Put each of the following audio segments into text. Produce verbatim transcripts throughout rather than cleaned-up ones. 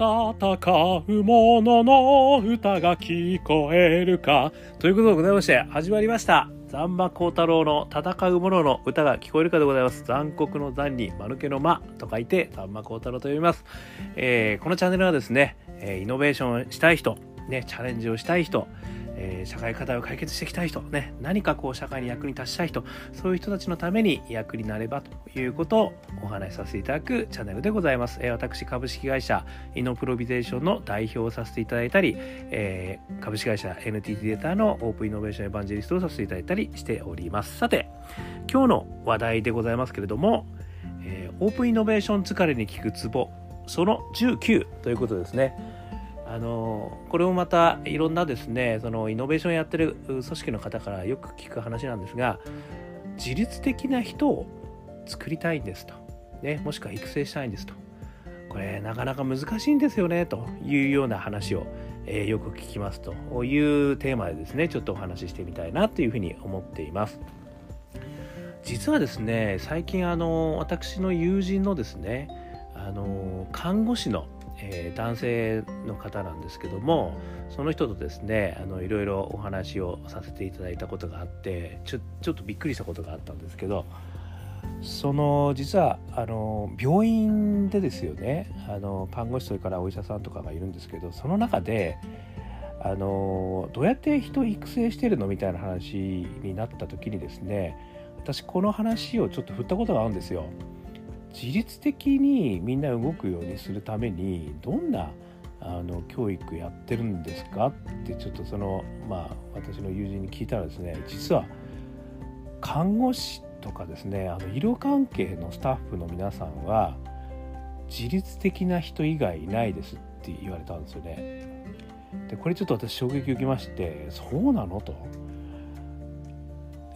戦う者の歌が聞こえるか。ということでございまして、始まりました。残馬孝太郎の戦う者の歌が聞こえるかでございます。残酷の残に間抜けの間と書いて残馬孝太郎と呼びます。えー、このチャンネルはですね、イノベーションしたい人、ね、チャレンジをしたい人、えー、社会課題を解決していきたい人、ね、何かこう社会に役に立ちたい人、そういう人たちのために役になればということをお話しさせていただくチャンネルでございます。えー、私、株式会社イノプロビゼーションの代表をさせていただいたり、えー、株式会社 エヌティーティー データのオープンイノベーションエヴァンジェリストをさせていただいたりしております。さて、今日の話題でございますけれども、えー、オープンイノベーション疲れに効くツボ、そのじゅうきゅうということですね。あのこれもまたいろんなですね、そのイノベーションやってる組織の方からよく聞く話なんですが、自律的な人を作りたいんですと、ね、もしくは育成したいんですと、これなかなか難しいんですよねというような話を、えー、よく聞きますというテーマでですね、ちょっとお話ししてみたいなというふうに思っています。実はですね、最近あの私の友人のですね、あの看護師のえー、男性の方なんですけども、その人とですね、あのいろいろお話をさせていただいたことがあって、ちょ、ちょっとびっくりしたことがあったんですけど、その実はあの病院でですよね、あの看護師、それからお医者さんとかがいるんですけど、その中であのどうやって人育成してるのみたいな話になった時にですね、私この話をちょっと振ったことがあるんですよ。自律的にみんな動くようにするためにどんなあの教育やってるんですかってちょっとその、まあ、私の友人に聞いたらですね、実は看護師とかですね、あの医療関係のスタッフの皆さんは自律的な人以外いないですって言われたんですよね。でこれちょっと私衝撃を受けまして、そうなのと。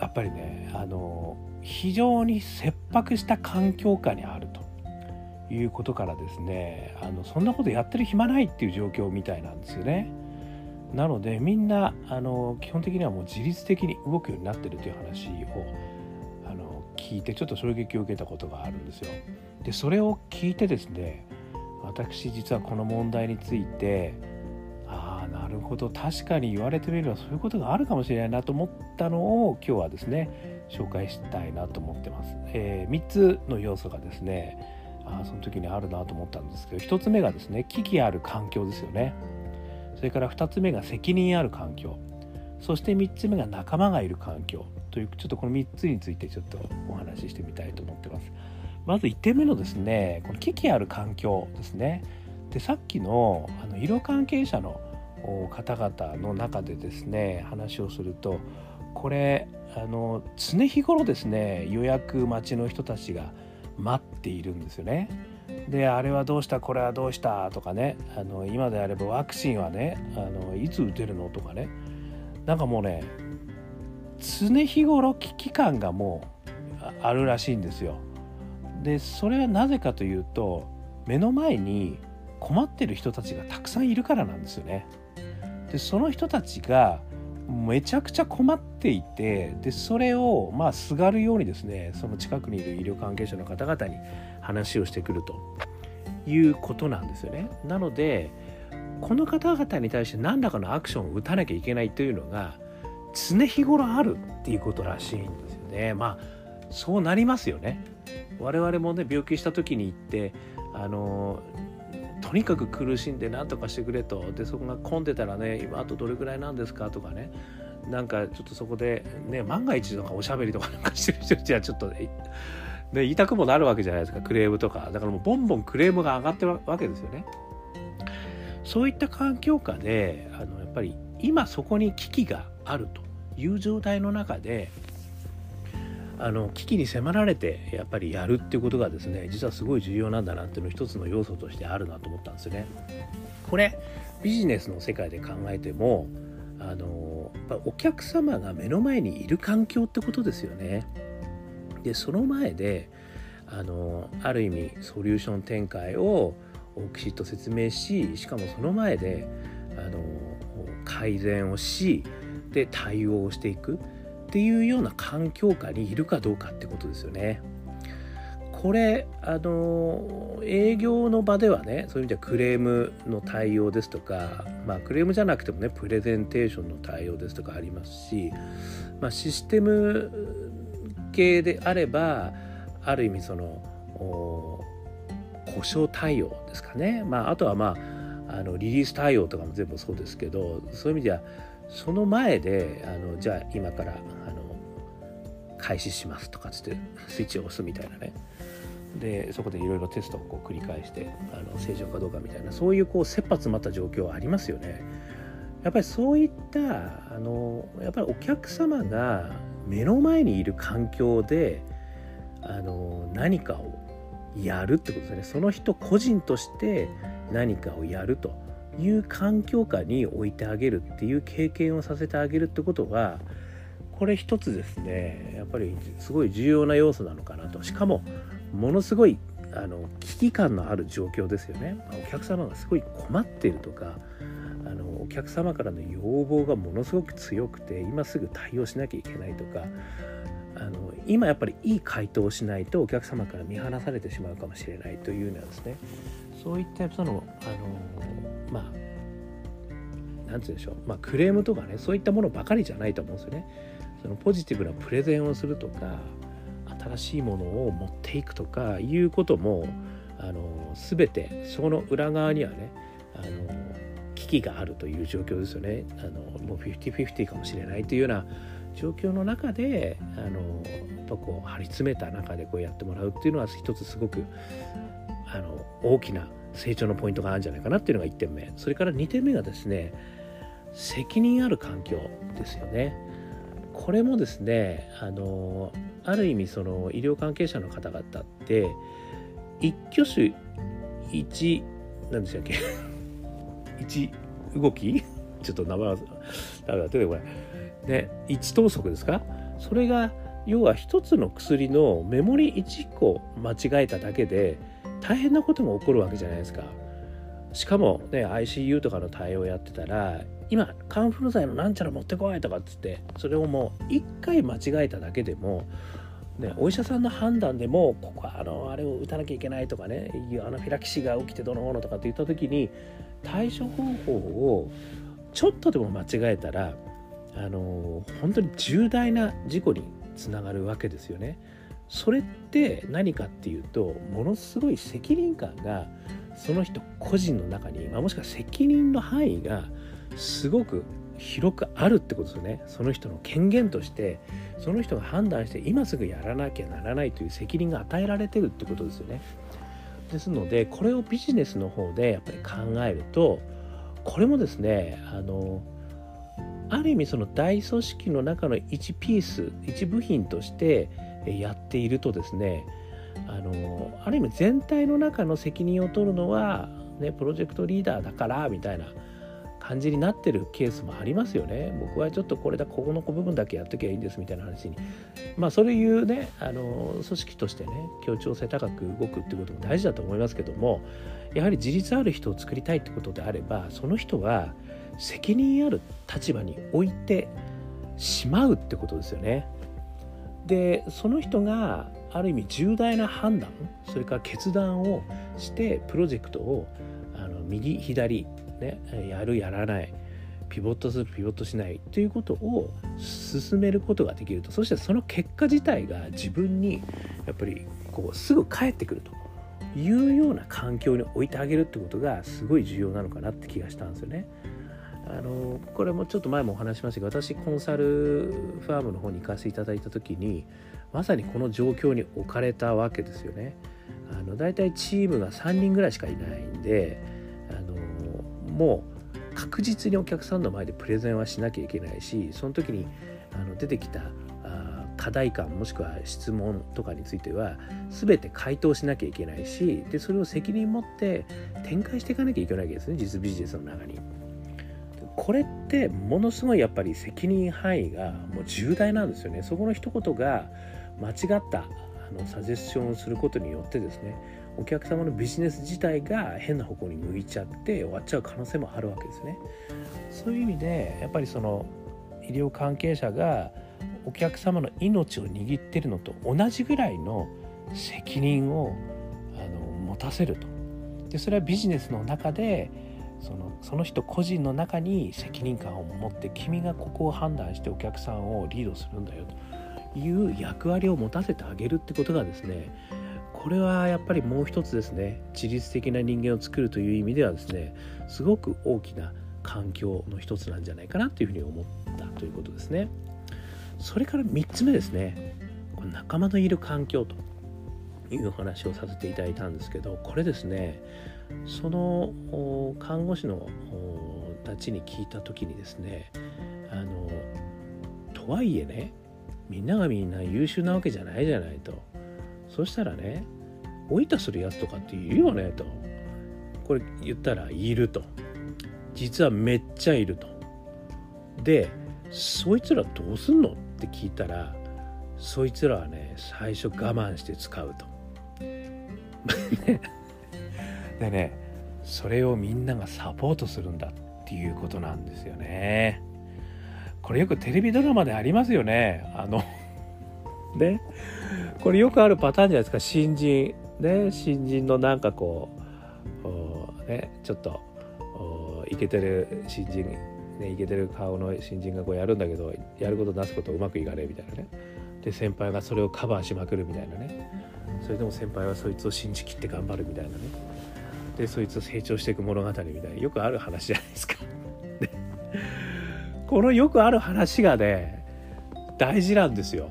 やっぱりね、あの非常に切迫した環境下にあるということからですね、あのそんなことやってる暇ないっていう状況みたいなんですよね。なのでみんなあの基本的にはもう自律的に動くようになってるという話をあの聞いて、ちょっと衝撃を受けたことがあるんですよ。でそれを聞いてですね、私実はこの問題について、ああなるほど、確かに言われてみればそういうことがあるかもしれないなと思ったのを今日はですね、紹介したいなと思ってます。えー、みっつの要素がですね、あその時にあるなと思ったんですけど、ひとつめがですね、危機ある環境ですよね。それからふたつめが責任ある環境。そしてみっつめが仲間がいる環境という、ちょっとこのみっつについてちょっとお話ししてみたいと思ってます。まずいってんめのですね、この危機ある環境ですね。でさっきのあの医療関係者の方々の中でですね、話をすると、これあの常日頃ですね、予約待ちの人たちが待っているんですよね。であれはどうしたこれはどうしたとかね、あの今であればワクチンはね、あのいつ打てるのとかね、なんかもうね、常日頃危機感がもうあるらしいんですよ。でそれはなぜかというと、目の前に困ってる人たちがたくさんいるからなんですよね。でその人たちがめちゃくちゃ困っていて、でそれをまあすがるようにですね、その近くにいる医療関係者の方々に話をしてくるということなんですよね。なのでこの方々に対して何らかのアクションを打たなきゃいけないというのが常日頃あるっていうことらしいんですよね。まあそうなりますよね。我々もね、病気した時に行ってあのとにかく苦しんで何とかしてくれと、でそこが混んでたらね、今あとどれくらいなんですかとかね、なんかちょっとそこでね、万が一とかおしゃべりとかなんかしてる人じゃちょっとね、言いたくもなるわけじゃないですか、クレームとか。だからもうボンボンクレームが上がってるわけですよね。そういった環境下であのやっぱり今そこに危機があるという状態の中で、あの危機に迫られてやっぱりやるっていうことがですね、実はすごい重要なんだなっていうの一つの要素としてあるなと思ったんですよね。これビジネスの世界で考えても、あのやっぱお客様が目の前にいる環境ってことですよね。でその前であのある意味ソリューション展開をきちっと説明し、しかもその前であの改善をし、で対応をしていくっていうような環境下にいるかどうかってことですよね。これあの営業の場ではね、そういう意味ではクレームの対応ですとか、まあ、クレームじゃなくてもねプレゼンテーションの対応ですとかありますし、まあ、システム系であればある意味その故障対応ですかね、まあ、あとは、まあ、あのリリース対応とかも全部そうですけど、そういう意味ではその前であのじゃあ今からあの開始しますとかつってスイッチを押すみたいなね、でそこでいろいろテストをこう繰り返してあの正常かどうかみたいな、そういうこう切羽詰まった状況はありますよね。やっぱりそういったあのやっぱりお客様が目の前にいる環境であの何かをやるってことですね。その人個人として何かをやるという環境下に置いてあげるっていう経験をさせてあげるってことは、これ一つですね、やっぱりすごい重要な要素なのかなと。しかもものすごいあの危機感のある状況ですよね。お客様がすごい困っているとか、あのお客様からの要望がものすごく強くて今すぐ対応しなきゃいけないとか、あの今やっぱりいい回答をしないとお客様から見放されてしまうかもしれないというのはですね、そういったそのあのまあなんて言うんでしょう、まあ、クレームとかね、そういったものばかりじゃないと思うんですよね。そのポジティブなプレゼンをするとか、新しいものを持っていくとかいうことも、あの全てその裏側にはね、あの危機があるという状況ですよね。あのもう フィフティーフィフティー かもしれないというような状況の中で、あのとこう張り詰めた中でこうやってもらうっていうのは一つすごくあの大きな成長のポイントがあるんじゃないかなっていうのがいってんめ。それからにてんめがですね、責任ある環境ですよね。これもですね、あのある意味その医療関係者の方々って一挙手一何でしたっけ一動きちょっと名前はダメだってねこれね、一等速ですか、それが要は一つの薬のメモリいっこ間違えただけで大変なことも起こるわけじゃないですか。しかもね アイシーユー とかの対応やってたら、今カンフル剤のなんちゃら持ってこいとかっつって、それをもういっかい間違えただけでも、ね、お医者さんの判断でもここはあのあれを打たなきゃいけないとかね、アナフィラキシーが起きてどのものとかって言った時に、対処方法をちょっとでも間違えたらあの本当に重大な事故につながるわけですよね。それって何かっていうと、ものすごい責任感がその人個人の中に、まあ、もしくは責任の範囲がすごく広くあるってことですよね。その人の権限としてその人が判断して今すぐやらなきゃならないという責任が与えられてるってことですよね。ですのでこれをビジネスの方でやっぱり考えると、これもですね、あのある意味その大組織の中のいちピースいち部品としてやっているとですね、あのある意味全体の中の責任を取るのは、ね、プロジェクトリーダーだからみたいな感じになってるケースもありますよね。僕はちょっとこれだここの部分だけやっときゃいいんですみたいな話に、まあそういうね、あの組織としてね協調性高く動くってことも大事だと思いますけども、やはり自立ある人を作りたいってことであれば、その人は責任ある立場に置いてしまうってことですよね。でその人がある意味重大な判断、それから決断をしてプロジェクトをあの右左ね、やるやらない、ピボットするピボットしないということを進めることができると、そしてその結果自体が自分にやっぱりこうすぐ返ってくるというような環境に置いてあげるってことがすごい重要なのかなって気がしたんですよね。あのこれもちょっと前もお話しましたけど、私コンサルファームの方に行かせていただいた時にまさにこの状況に置かれたわけですよね。あのだいたいチームがさんにんぐらいしかいないんで、あのもう確実にお客さんの前でプレゼンはしなきゃいけないし、その時にあの出てきた課題感もしくは質問とかについては全て回答しなきゃいけないし、でそれを責任持って展開していかなきゃいけないわけですね、実ビジネスの中に。これってものすごいやっぱり責任範囲がもう重大なんですよね。そこの一言が間違ったあのサジェスションをすることによってですね、お客様のビジネス自体が変な方向に向いちゃって終わっちゃう可能性もあるわけですね。そういう意味でやっぱりその医療関係者がお客様の命を握っているのと同じぐらいの責任をあの持たせると。でそれはビジネスの中でその、その人個人の中に責任感を持って、君がここを判断してお客さんをリードするんだよという役割を持たせてあげるってことがですね、これはやっぱりもう一つですね、自律的な人間を作るという意味ではですね、すごく大きな環境の一つなんじゃないかなというふうに思ったということですね。それからみっつめですね、この仲間のいる環境というお話をさせていただいたんですけど、これですね、その看護師のたちに聞いた時にですね、あのとはいえね、みんながみんな優秀なわけじゃないじゃないと。そしたらね、老いたするやつとかっているよねと、これ言ったらいると、実はめっちゃいると。でそいつらどうすんのって聞いたら、そいつらはね、最初我慢して使うとでね、それをみんながサポートするんだっていうことなんですよね。これよくテレビドラマでありますよね。あのね、これよくあるパターンじゃないですか。新人ね、新人のなんかこうね、ちょっとイケてる新人ね、イケてる顔の新人がこうやるんだけど、やることなすことうまくいかねえみたいなね。で先輩がそれをカバーしまくるみたいなね。それでも先輩はそいつを信じきって頑張るみたいなね。でそいつを成長していく物語みたいな、よくある話じゃないですかでこのよくある話がね、大事なんですよ。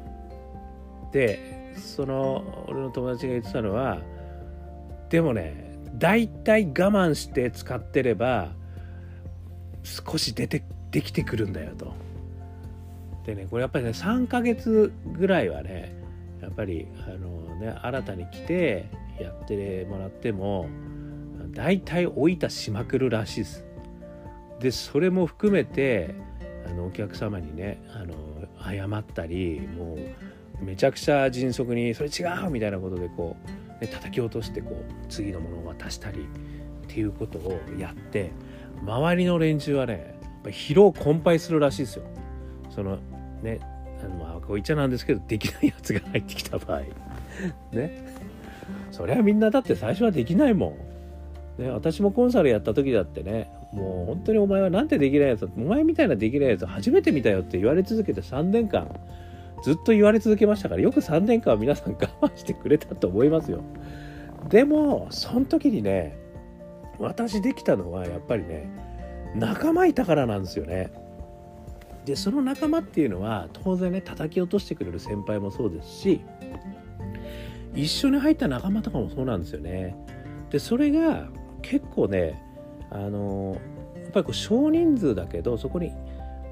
でその俺の友達が言ってたのは、でもね、だいたい我慢して使ってれば少し出てできてくるんだよと。でね、これやっぱりね、さんかげつぐらいはね、やっぱりあのね、新たに来てやってもらってもだいたい老いたしまくるらしいです。でそれも含めてあのお客様にね、あの謝ったり、もうめちゃくちゃ迅速にそれ違うみたいなことでこう、ね、叩き落としてこう次のものを渡したりっていうことをやって、周りの連中はね、やっぱ疲労困憊するらしいですよ。そのね、あのまあこう言っちゃなんですけど、できないやつが入ってきた場合ね、そりゃみんなだって最初はできないもんね。私もコンサルやった時だってね、もう本当にお前はなんてできないやつだ、お前みたいなできないやつ初めて見たよって言われ続けてさんねんかんずっと言われ続けましたから、よくさんねんかんは皆さん我慢してくれたと思いますよ。でもその時にね、私できたのはやっぱりね、仲間いたからなんですよね。でその仲間っていうのは当然ね、叩き落としてくれる先輩もそうですし、一緒に入った仲間とかもそうなんですよね。でそれが結構ね、あのやっぱりこう少人数だけど、そこに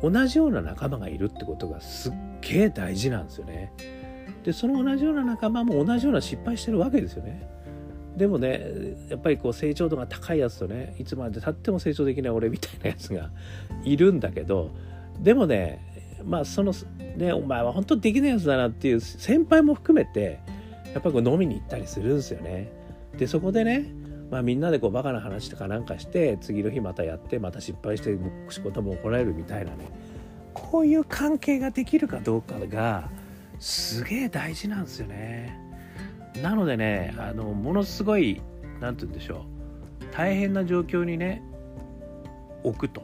同じような仲間がいるってことがすっげえ大事なんですよね。でその同じような仲間も同じような失敗してるわけですよね。でもね、やっぱりこう成長度が高いやつとね、いつまで経っても成長できない俺みたいなやつがいるんだけど、でもね、まあそのね、お前は本当にできないやつだなっていう先輩も含めて、やっぱりこう飲みに行ったりするんですよね。でそこでね、まあみんなでこうバカな話とかなんかして、次の日またやって、また失敗して仕事も怒られるみたいなね、こういう関係ができるかどうかがすげえ大事なんですよね。なのでね、あのものすごい、なんて言うんでしょう、大変な状況にね置くと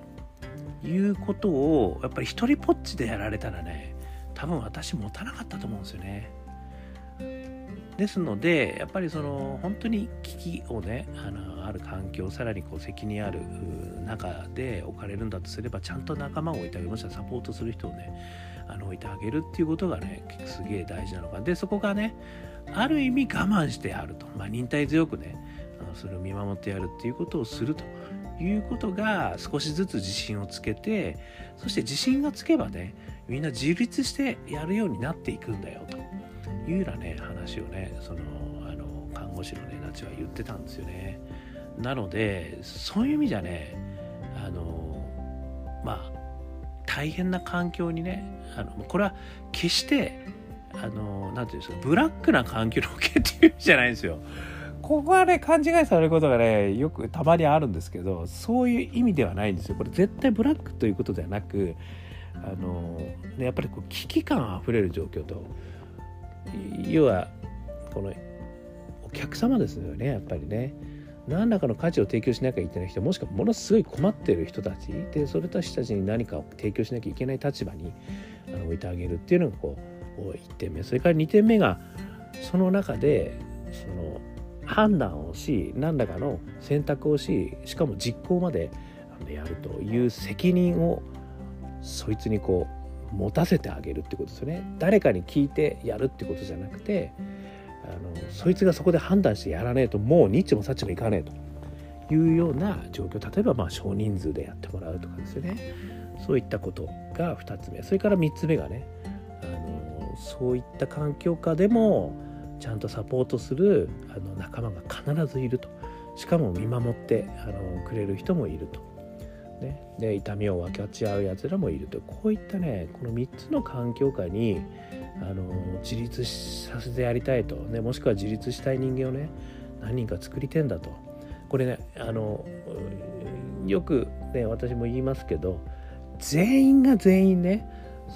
いうことを、やっぱり一人ぽっちでやられたらね、多分私持たなかったと思うんですよね。ですのでやっぱりその本当に危機をね、あのある環境、さらにこう責任ある中で置かれるんだとすれば、ちゃんと仲間を置いてあげ、もしくはサポートする人をね、あの置いてあげるっていうことがね、すげえ大事なのか。でそこがね、ある意味我慢してやると、まあ、忍耐強くね、それを見守ってやるっていうことをするということが、少しずつ自信をつけて、そして自信がつけばね、みんな自立してやるようになっていくんだよというようなね、話をね、そのあの看護師のねたちは言ってたんですよね。なのでそういう意味じゃね、あのまあ大変な環境にね、あのこれは決してあのなんていうんですか、ブラックな環境の受けっていうじゃないんですよ。ここはね、勘違いされることがね、よくたまにあるんですけど、そういう意味ではないんですよ。これ絶対ブラックということではなく、あの、ね、やっぱりこう危機感あふれる状況と、要はこのお客様ですよね、やっぱりね。何らかの価値を提供しなきゃいけない人、もしくはものすごい困っている人たちで、それたちたちに何かを提供しなきゃいけない立場にあの置いてあげるっていうのがこういってんめ。それからにてんめが、その中でその判断をし、何らかの選択をし、しかも実行までやるという責任をそいつにこう持たせてあげるってことですよね。誰かに聞いてやるってことじゃなくて、あのそいつがそこで判断してやらねえと、もうニッチもサッチもいかねえというような状況、例えばまあ少人数でやってもらうとかですよね。そういったことがふたつめ。それからみっつめがね、あのそういった環境下でもちゃんとサポートするあの仲間が必ずいると、しかも見守ってあのくれる人もいると、ね、で痛みを分かち合うやつらもいると、こういったね、このみっつの環境下にあの自立させてやりたいと、ね、もしくは自立したい人間をね何人か作りてんだと。これね、あのよくね私も言いますけど、全員が全員ね、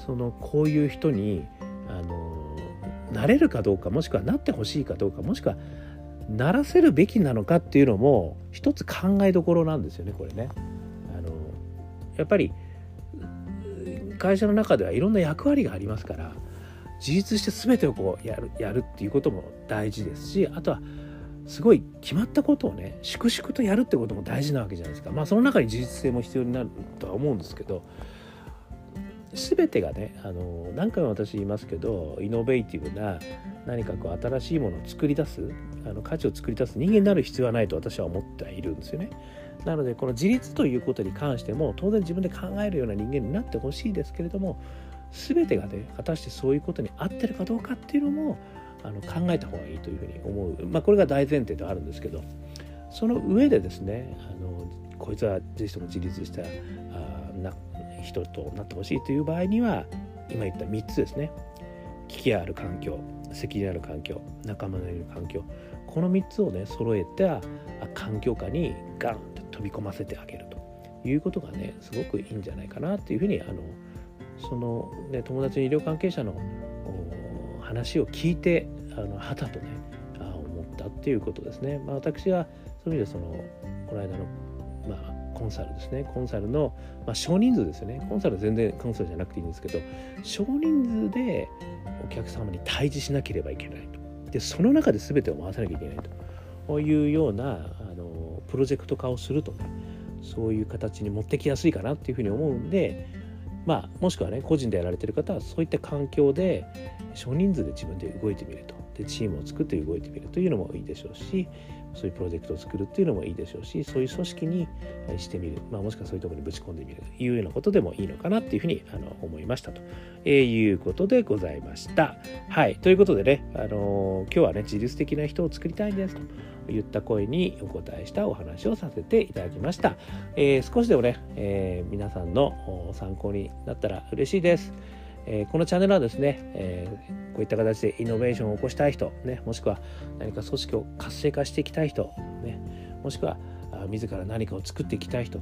そのこういう人にあのなれるかどうか、もしくはなってほしいかどうか、もしくはならせるべきなのかっていうのも一つ考えどころなんですよね、これね。あのやっぱり会社の中ではいろんな役割がありますから、自立して全てをこうやる、やるっていうことも大事ですし、あとはすごい決まったことをね粛々とやるってことも大事なわけじゃないですか。まあその中に自立性も必要になるとは思うんですけど、全てがね、あの何回も私言いますけど、イノベーティブな何かこう新しいものを作り出す、あの価値を作り出す人間になる必要はないと私は思ってはいるんですよね。なのでこの自立ということに関しても、当然自分で考えるような人間になってほしいですけれども、全てがね果たしてそういうことに合ってるかどうかっていうのもあの考えた方がいいというふうに思う、まあ、これが大前提ではあるんですけど、その上でですね、あのこいつはぜひとも自立したあな人となってほしいという場合には、今言ったみっつですね、危機ある環境、責任ある環境、仲間のいる環境、このみっつをね揃えた環境下にガンと飛び込ませてあげるということがねすごくいいんじゃないかなというふうに、あのそのね、友達の医療関係者の話を聞いて、あのはたとね思ったっていうことですね。まあ、私はそういう意味でそのこの間の、まあ、コンサルですね、コンサルの、まあ、少人数ですよね。コンサルは全然コンサルじゃなくていいんですけど、少人数でお客様に対峙しなければいけないと、でその中で全てを回さなきゃいけないというようなあのプロジェクト化をするとね、そういう形に持ってきやすいかなっていうふうに思うんで、まあ、もしくはね個人でやられてる方はそういった環境で少人数で自分で動いてみると、でチームを作って動いてみるというのもいいでしょうし、そういうプロジェクトを作るというのもいいでしょうし、そういう組織にしてみる、まあ、もしくはそういうところにぶち込んでみるというようなことでもいいのかなっていうふうにあの思いましたと、えー、いうことでございました。はい、ということでね、あのー、今日はね自律的な人を作りたいんですと言った声にお答えしたお話をさせていただきました。えー、少しでもね、えー、皆さんの参考になったら嬉しいです。えー、このチャンネルはですね、えー、こういった形でイノベーションを起こしたい人、ね、もしくは何か組織を活性化していきたい人、ね、もしくは自ら何かを作っていきたい人、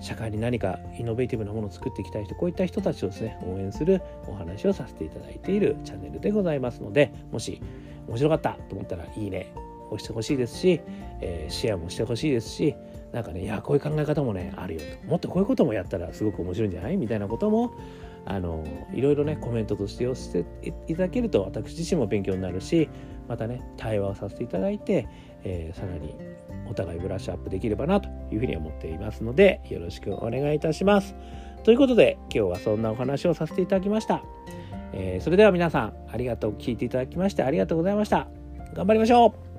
社会に何かイノベーティブなものを作っていきたい人、こういった人たちをですね応援するお話をさせていただいているチャンネルでございますので、もし面白かったと思ったらいいねをしてほしいですし、えー、シェアもしてほしいですし、なんかね、いやこういう考え方もねあるよと、もっとこういうこともやったらすごく面白いんじゃないみたいなこともあのいろいろねコメントとして寄せていただけると、私自身も勉強になるし、またね対話をさせていただいて、えー、さらにお互いブラッシュアップできればなというふうに思っていますので、よろしくお願いいたします。ということで今日はそんなお話をさせていただきました。えー、それでは皆さん、ありがとう聞いていただきましてありがとうございました。頑張りましょう。